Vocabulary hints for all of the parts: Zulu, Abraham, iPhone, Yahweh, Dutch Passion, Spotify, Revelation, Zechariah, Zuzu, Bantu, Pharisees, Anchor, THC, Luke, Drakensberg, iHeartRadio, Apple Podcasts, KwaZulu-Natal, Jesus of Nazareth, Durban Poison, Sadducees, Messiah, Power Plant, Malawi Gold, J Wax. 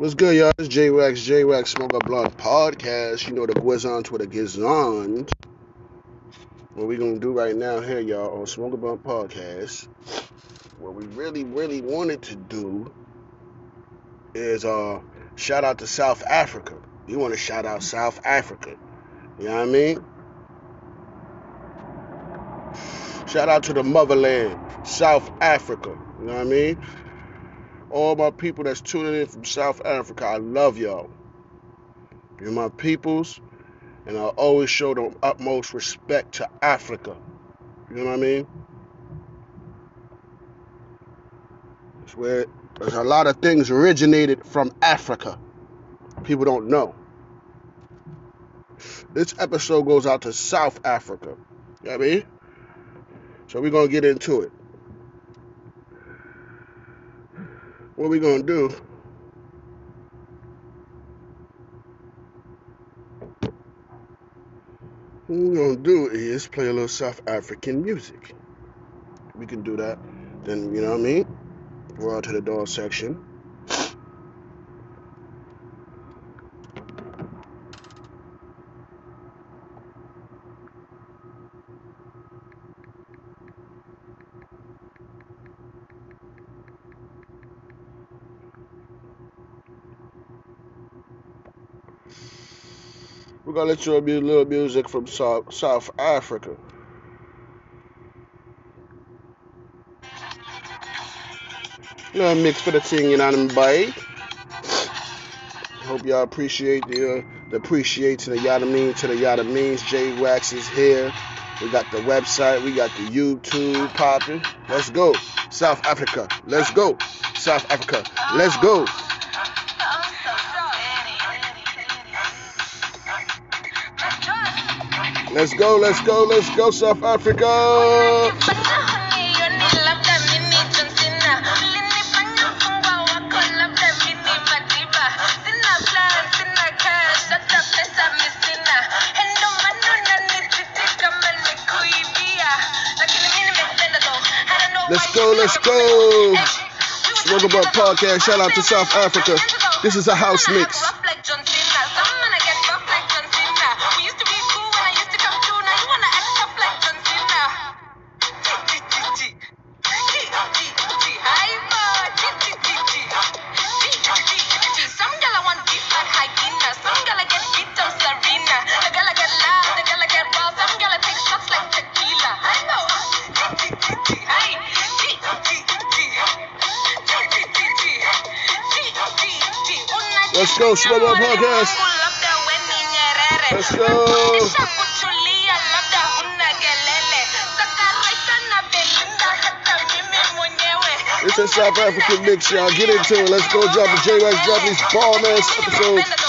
What's good, y'all? It's J Wax, J Wax Smoke a Blunt Podcast. You know the boys on Twitter gets on. What we gonna do right now here, y'all, on Smoke a Blunt Podcast, what we really wanted to do is shout out to South Africa. We want to shout out South Africa. You know what I mean? Shout out to the motherland, South Africa. You know what I mean? All my people that's tuning in from South Africa, I love y'all. You're my peoples, and I always show the utmost respect to Africa. You know what I mean? It's where there's a lot of things originated from Africa. People don't know. This episode goes out to South Africa. You know what I mean? So we're going to get into it. What we're going to do is play a little South African music. We can do that. Then, you know what I mean? We're out to the dog section. We're going to let you a little music from South Africa. Little mix for the thing, you know what I mean, buddy? Hope y'all appreciate the appreciate to the yada mean, to the yada means. J Wax is here. We got the website. We got the YouTube popping. Let's go. South Africa. Let's go. South Africa. Let's go. Let's go, let's go, let's go, South Africa! Let's go, let's go! Smoke a Blunt Podcast, shout out to South Africa. This is a house mix. Let's go, Smoke Up Podcast. Let's go. It's a South African mix, y'all. Get into it. Let's go, drop a J-Wax, drop these bomb-ass episodes.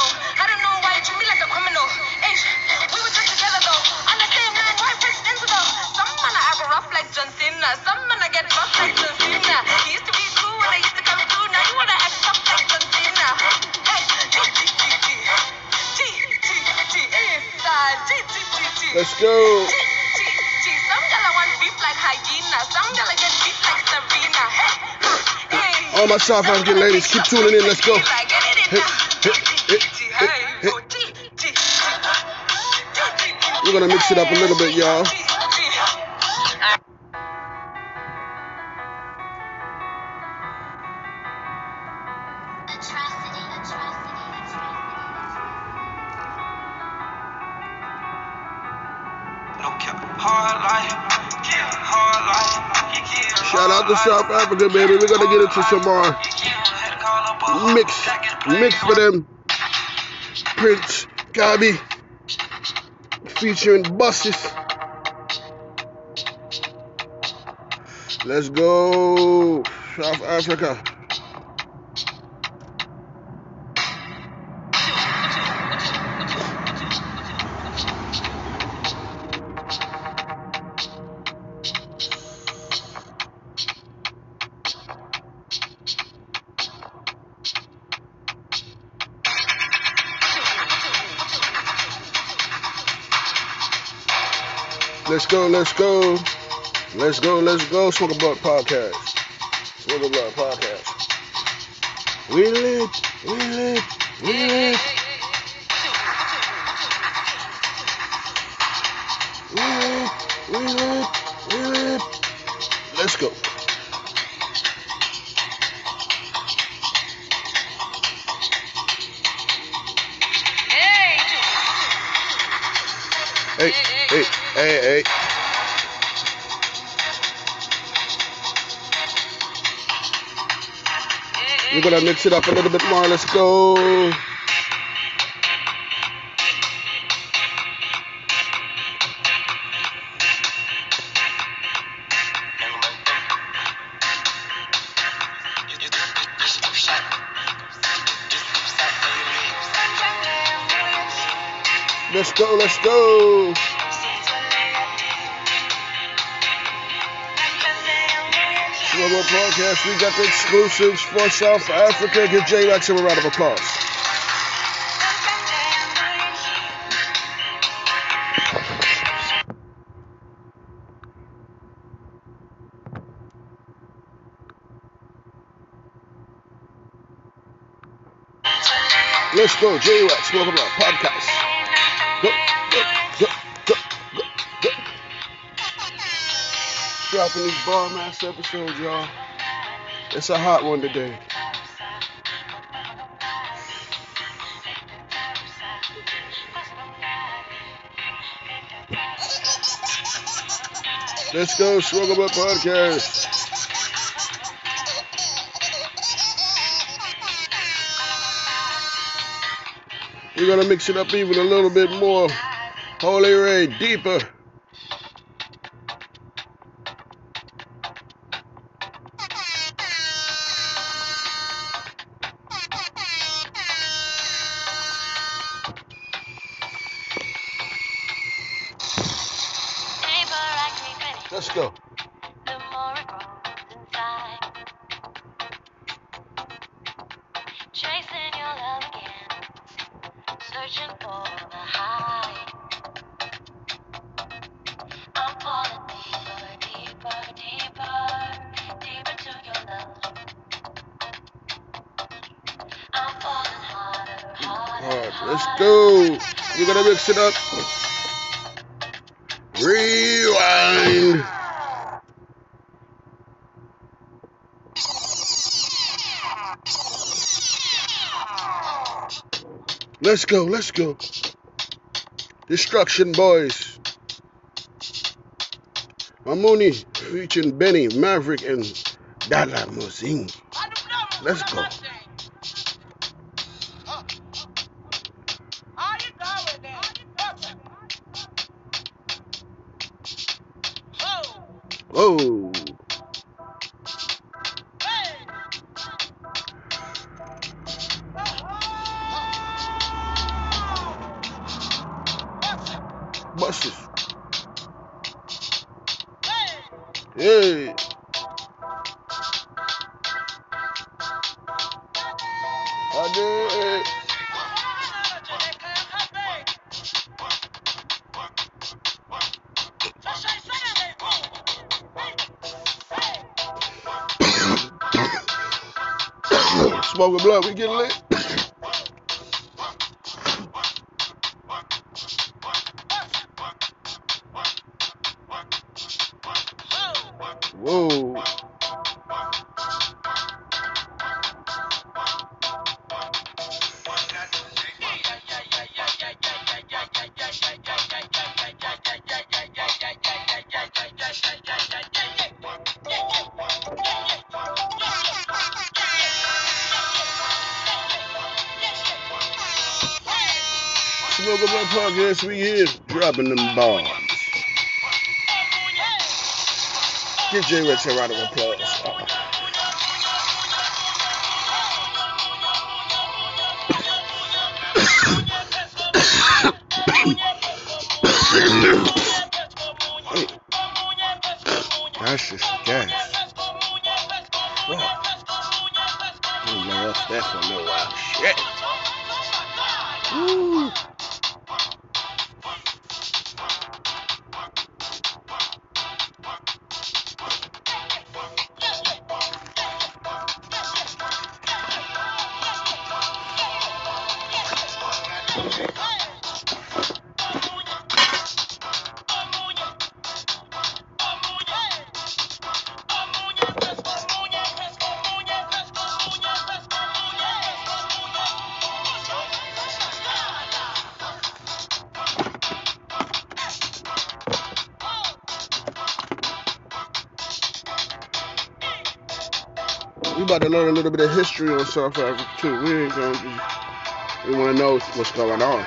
Let's go. Some gala want beef like hyena. Some gala get beef like Sabina. All my South African ladies, keep tuning in. Let's go. We're gonna mix it up a little bit, y'all. South Africa, baby. We're gonna get into some more mix for them. Prince Gabi featuring Buses. Let's go, South Africa. Let's go, let's go. Let's go, let's go. Smoke a Blunt Podcast. Smoke a Blunt Podcast. We lit. We lit. Let's go. Hey. We're gonna mix it up a little bit more. Let's go. Let's go. Global Podcast, we got the exclusives for South Africa. Give J Wax a round of applause. Let's go, J Wax. Welcome to our podcast. Go. Dropping these bar master episodes, y'all. It's a hot one today. Let's go, Swagger Butt Podcast. We're going to mix it up even a little bit more. Holy Ray, deeper. Let's go. Let's go. We're gonna mix it up. Rewind. Let's go. Destruction Boys. Mamuni featuring Benny, Maverick, and Dala Mozing. Let's go. Whoa. Buses. Hey. I did it. Smoking blood, we get lit. Whoa. Welcome to our podcast. We here dropping them bombs. Give J Rex a round of applause. That's just gas. Wow. I'm gonna left that for a little while. Shit. Woo. We about to learn a little bit of history on South Africa too. We want to know what's going on.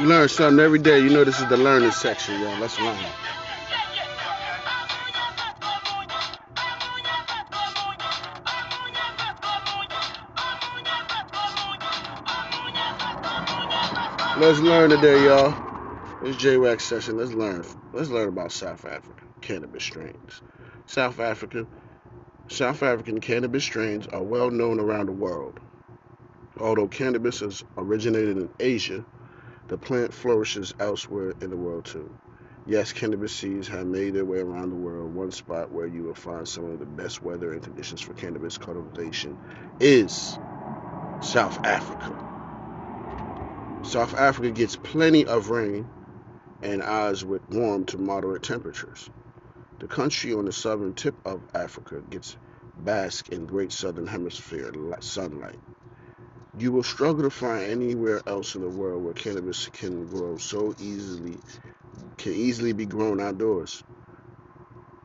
Learn something every day. You know this is the learning section, y'all. Let's learn. Let's learn today, y'all. It's J Wax session. Let's learn. Let's learn about South African cannabis strains. South African cannabis strains are well known around the world. Although cannabis has originated in Asia, the plant flourishes elsewhere in the world too. Yes, cannabis seeds have made their way around the world. One spot where you will find some of the best weather and conditions for cannabis cultivation is South Africa. South Africa gets plenty of rain and odds with warm to moderate temperatures. The country on the southern tip of Africa gets bask in great southern hemisphere sunlight. You will struggle to find anywhere else in the world where cannabis can grow so easily be grown outdoors.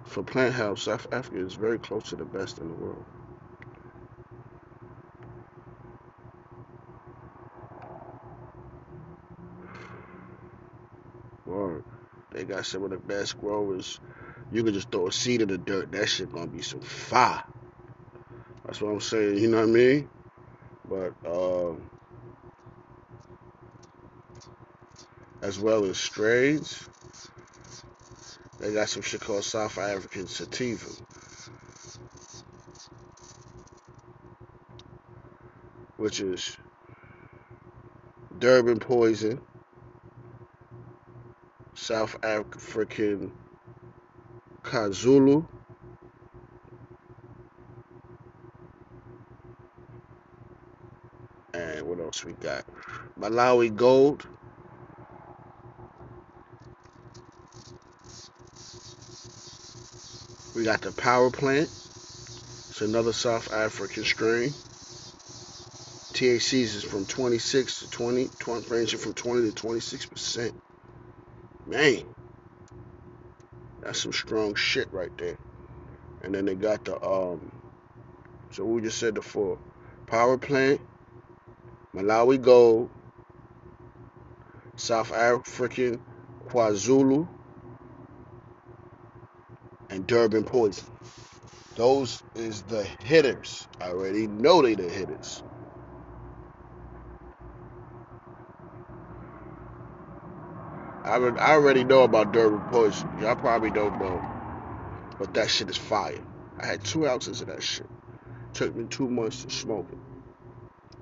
For plant health, South Africa is very close to the best in the world. Lord, they got some of the best growers. You can just throw a seed in the dirt. That shit gonna be some fire. That's what I'm saying, you know what I mean? But as well as strains, they got some shit called South African sativa. Which is Durban Poison, South African KwaZulu, and what else we got? Malawi Gold. We got the Power Plant. It's another South African strain. THCs is from 26 to 20, ranging from 20 to 26%. Man, that's some strong shit right there. And then they got the so we just said the four: Power Plant, Malawi Gold, South African KwaZulu, and Durban Poison. Those is the hitters. I already know they the hitters. I already know about Durban Poison. Y'all probably don't know, but that shit is fire. I had 2 ounces of that shit. Took me 2 months to smoke it.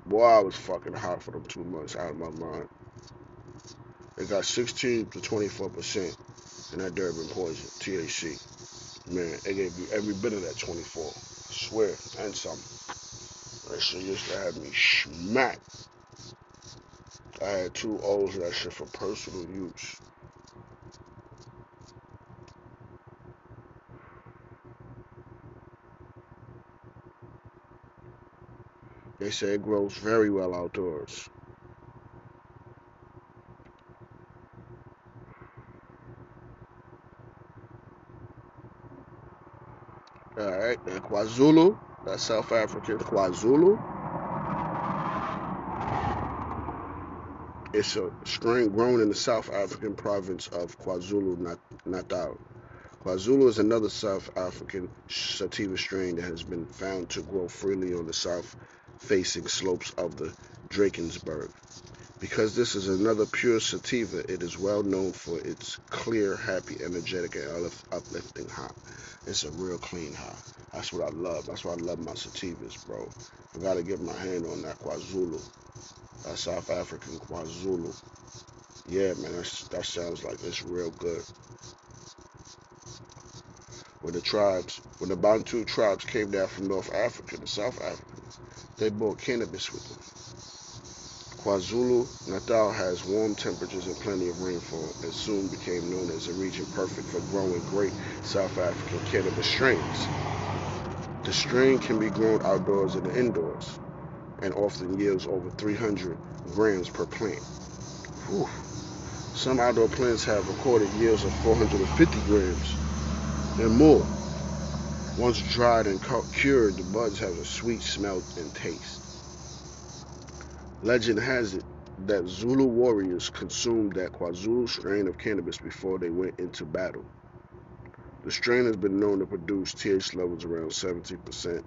Boy, I was fucking hot for them 2 months, out of my mind. They got 16 to 24% in that Durban Poison, THC. Man, they gave me every bit of that 24. I swear, and some. That shit used to have me smacked. I had 2 O's of that shit for personal use. They say it grows very well outdoors. Alright, and KwaZulu, that's South African KwaZulu. It's a strain grown in the South African province of KwaZulu-Natal. KwaZulu is another South African sativa strain that has been found to grow freely on the south-facing slopes of the Drakensberg. Because this is another pure sativa, it is well known for its clear, happy, energetic, and uplifting high. It's a real clean high. That's what I love. That's why I love my sativas, bro. I gotta get my hand on that KwaZulu. That South African KwaZulu. Yeah, man, that sounds like it's real good. When the Bantu tribes came down from North Africa to South Africa, they brought cannabis with them. KwaZulu-Natal has warm temperatures and plenty of rainfall, and soon became known as a region perfect for growing great South African cannabis strains. The strain can be grown outdoors and indoors, and often yields over 300 grams per plant. Whew. Some outdoor plants have recorded yields of 450 grams and more. Once dried and cured, the buds have a sweet smell and taste. Legend has it that Zulu warriors consumed that KwaZulu strain of cannabis before they went into battle. The strain has been known to produce THC levels around 70%,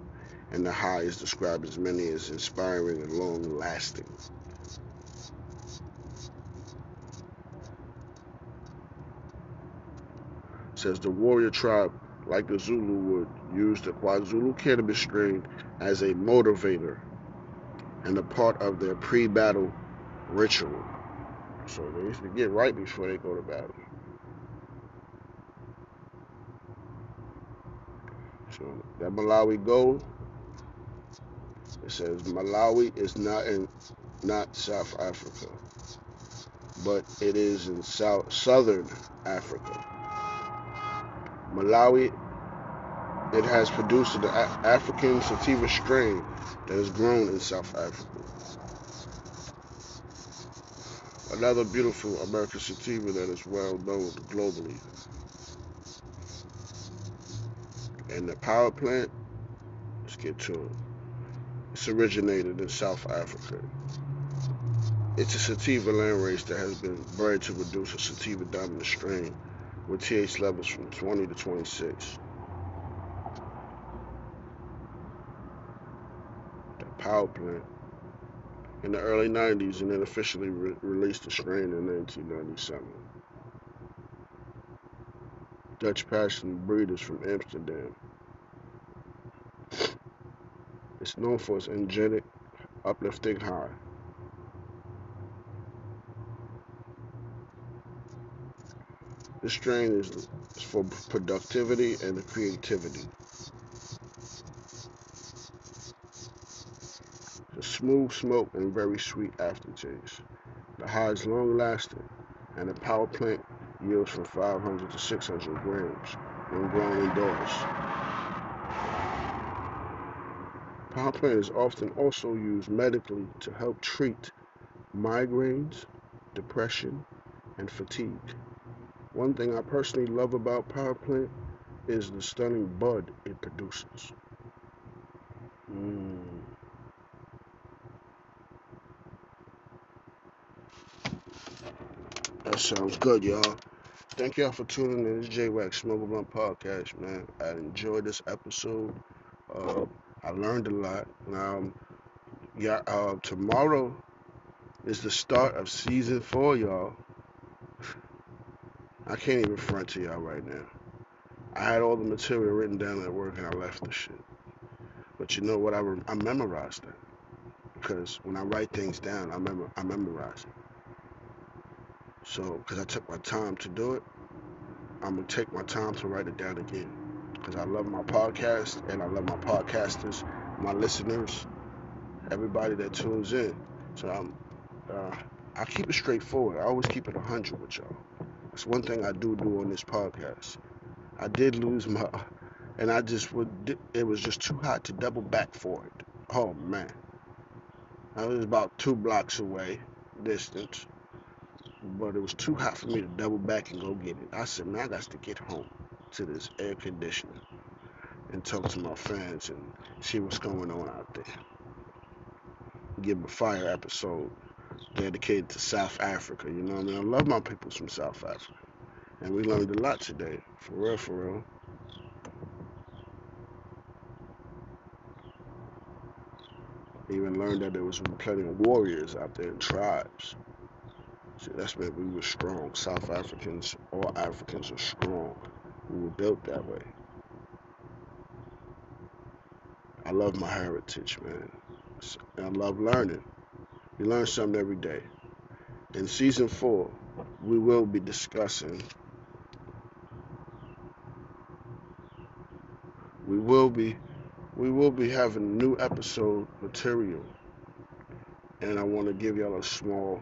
and the high is described as many as inspiring and long-lasting. It says the warrior tribe, like the Zulu, would use the KwaZulu cannabis strain as a motivator and a part of their pre-battle ritual. So they used to get right before they go to battle. So that Malawi Gold, it says Malawi is not South Africa, but it is in Southern Africa. Malawi, it has produced the African sativa strain that is grown in South Africa. Another beautiful American sativa that is well known globally. And the Power Plant, let's get to it. It's originated in South Africa. It's a sativa landrace that has been bred to produce a sativa dominant strain with THC levels from 20 to 26. Power Plant in the early 90s, and then officially released the strain in 1997. Dutch Passion breeders from Amsterdam. It's known for its energetic, uplifting high. This strain is for productivity and creativity. Smooth smoke and very sweet aftertaste. The high is long-lasting, and the Power Plant yields from 500 to 600 grams when grown indoors. Power Plant is often also used medically to help treat migraines, depression, and fatigue. One thing I personally love about Power Plant is the stunning bud it produces. That sounds good, y'all. Thank y'all for tuning in. This is J Wax Smoke Blunt Podcast, man. I enjoyed this episode. I learned a lot. Tomorrow is the start of season 4, y'all. I can't even front to y'all right now. I had all the material written down at work and I left the shit. But you know what? I memorized it. Because when I write things down, I memorize it. So, because I took my time to do it, I'm going to take my time to write it down again. Because I love my podcast, and I love my podcasters, my listeners, everybody that tunes in. So, I keep it straightforward. I always keep it 100 with y'all. That's one thing I do on this podcast. I did lose my... And I just would... It was just too hot to double back for it. Oh, man. I was about 2 blocks away, distance. But it was too hot for me to double back and go get it. I said, man, I got to get home to this air conditioner and talk to my fans and see what's going on out there. Give a fire episode dedicated to South Africa. You know what I mean? I love my people from South Africa. And we learned a lot today. For real, for real. I even learned that there was plenty of warriors out there and tribes. See, that's where we were strong. South Africans, all Africans are strong. We were built that way. I love my heritage, man. And I love learning. You learn something every day. In season 4, we will be discussing... We will be having new episode material and I want to give y'all a small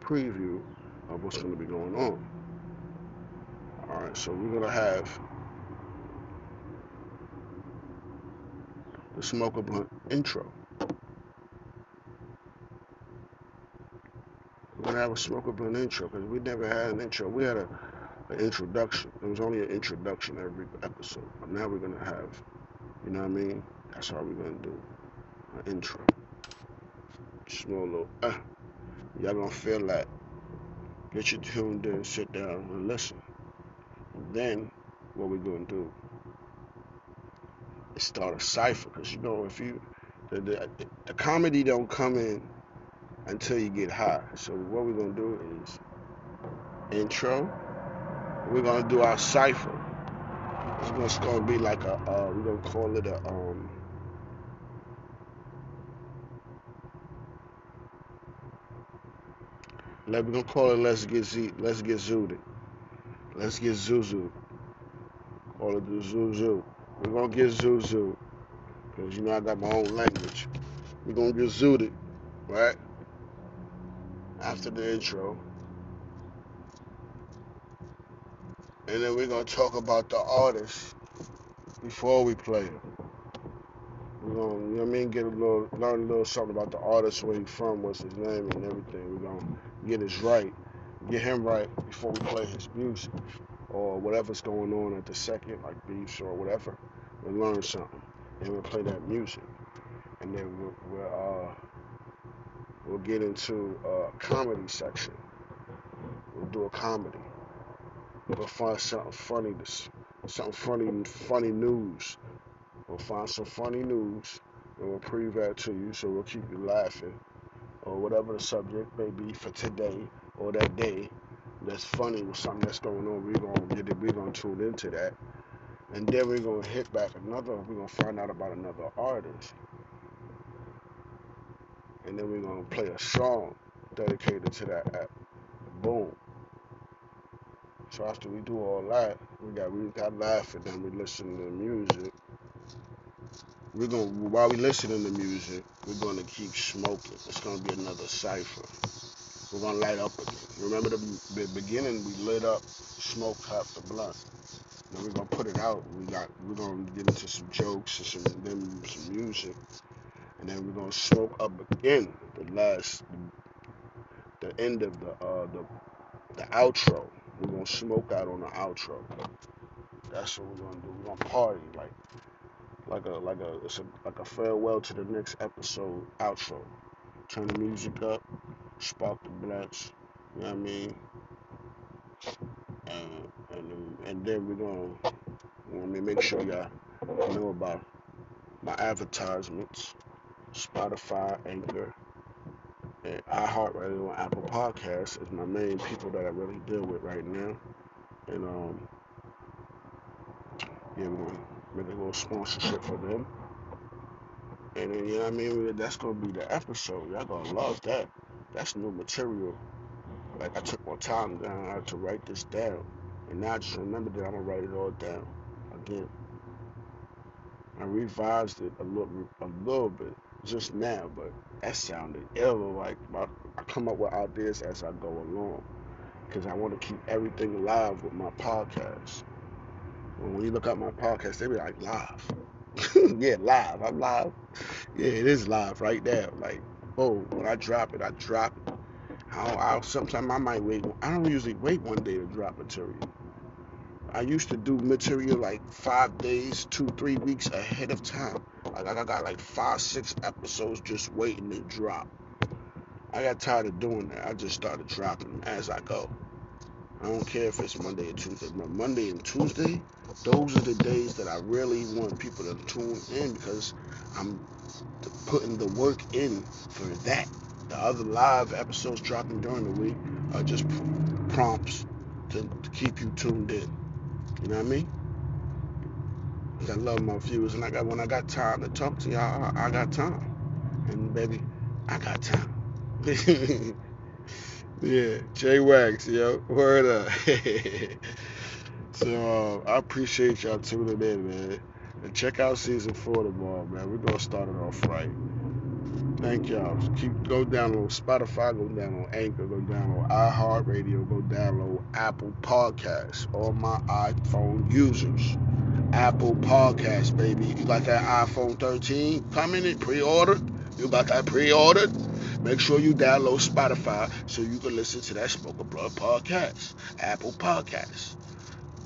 preview of what's going to be going on. All right, so we're going to have the Smoke a Blunt intro. We're going to have a Smoke a Blunt intro because we never had an intro. We had an introduction. There was only an introduction every episode. But now we're going to have, you know what I mean? That's how we're going to do an intro. Small little, Y'all going to feel like, get you tuned in, sit down and listen. And then what we're going to do is start a cipher. Because, you know, if you, the comedy don't come in until you get high. So what we're going to do is intro. We're going to do our cipher. It's going to be like a, we're going to call it a, we're going to call it Let's Get Zooted. Let's Get Zuzu. Call it the Zuzu. We're going to get Zuzu. Because, you know, I got my own language. We're going to get zooted, right? After the intro. And then we're going to talk about the artist before we play him. We're going to, you know what I mean, learn a little something about the artist, where he's from, what's his name, and everything. We're going to get him right before we play his music or whatever's going on at the second, like beats or whatever. We'll learn something, and we'll play that music. And then we'll get into a comedy section. We'll do a comedy. We'll find something funny, news. We'll find some funny news, and we'll preview that to you, so we'll keep you laughing, or whatever the subject may be for today or that day. That's funny with something that's going on. We're gonna tune into that, and then we're gonna hit back another. We're gonna find out about another artist, and then we're gonna play a song dedicated to that app. Boom. So after we do all that, we got laughing, then we listen to the music. While we listening to music, we're gonna keep smoking. It's gonna be another cipher. We're gonna light up again. Remember the beginning? We lit up, smoked half the blunt. Then we're gonna put it out. We're gonna get into some jokes and some music, and then we're gonna smoke up again. The end of the outro. We're going to smoke out on the outro. That's what we're going to do. We're going to party like a farewell to the next episode outro. Turn the music up, spark the blunts, you know what I mean? And then we're going to, you know what I mean, make sure y'all know about my advertisements, Spotify, Anchor, and iHeartRadio and Apple Podcasts is my main people that I really deal with right now. And, yeah, we're going to make a little sponsorship for them. And then, you know what I mean? That's going to be the episode. Y'all going to love that. That's new material. Like, I took my time down. I had to write this down. And now I just remembered that I'm going to write it all down again. I revised it a little bit just now, but that sounded ill. Like, I come up with ideas as I go along, because I want to keep everything live with my podcast. When you look up my podcast, they be like, live. Yeah, live. I'm live. Yeah, it is live right now. Like, oh, when I drop it. Sometimes I might wait. I don't usually wait one day to drop material. I used to do material like 5 days, 2-3 weeks ahead of time. Like, I got like 5-6 episodes just waiting to drop. I got tired of doing that. I just started dropping as I go. I don't care if it's Monday or Tuesday. Monday and Tuesday, those are the days that I really want people to tune in, because I'm putting the work in for that. The other live episodes dropping during the week are just prompts to keep you tuned in. You know what I mean? I love my viewers, and when I got time to talk to y'all, I got time. And baby, I got time. Yeah, J Wax, yo, word up. So I appreciate y'all tuning in, man. And check out season 4 tomorrow, man. We're gonna start it off right. Thank y'all. Go download Spotify, go download Anchor, go download iHeartRadio, go download Apple Podcasts. All my iPhone users. Apple Podcasts, baby. You got that iPhone 13 coming in, pre-order? You got that pre-ordered? Make sure you download Spotify so you can listen to that Spoken Blood podcast. Apple Podcasts.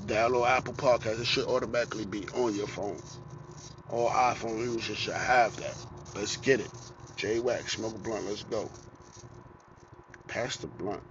Download Apple Podcasts. It should automatically be on your phone. All iPhone users should have that. Let's get it. J Wax, smoke a blunt, let's go. Pass the blunt.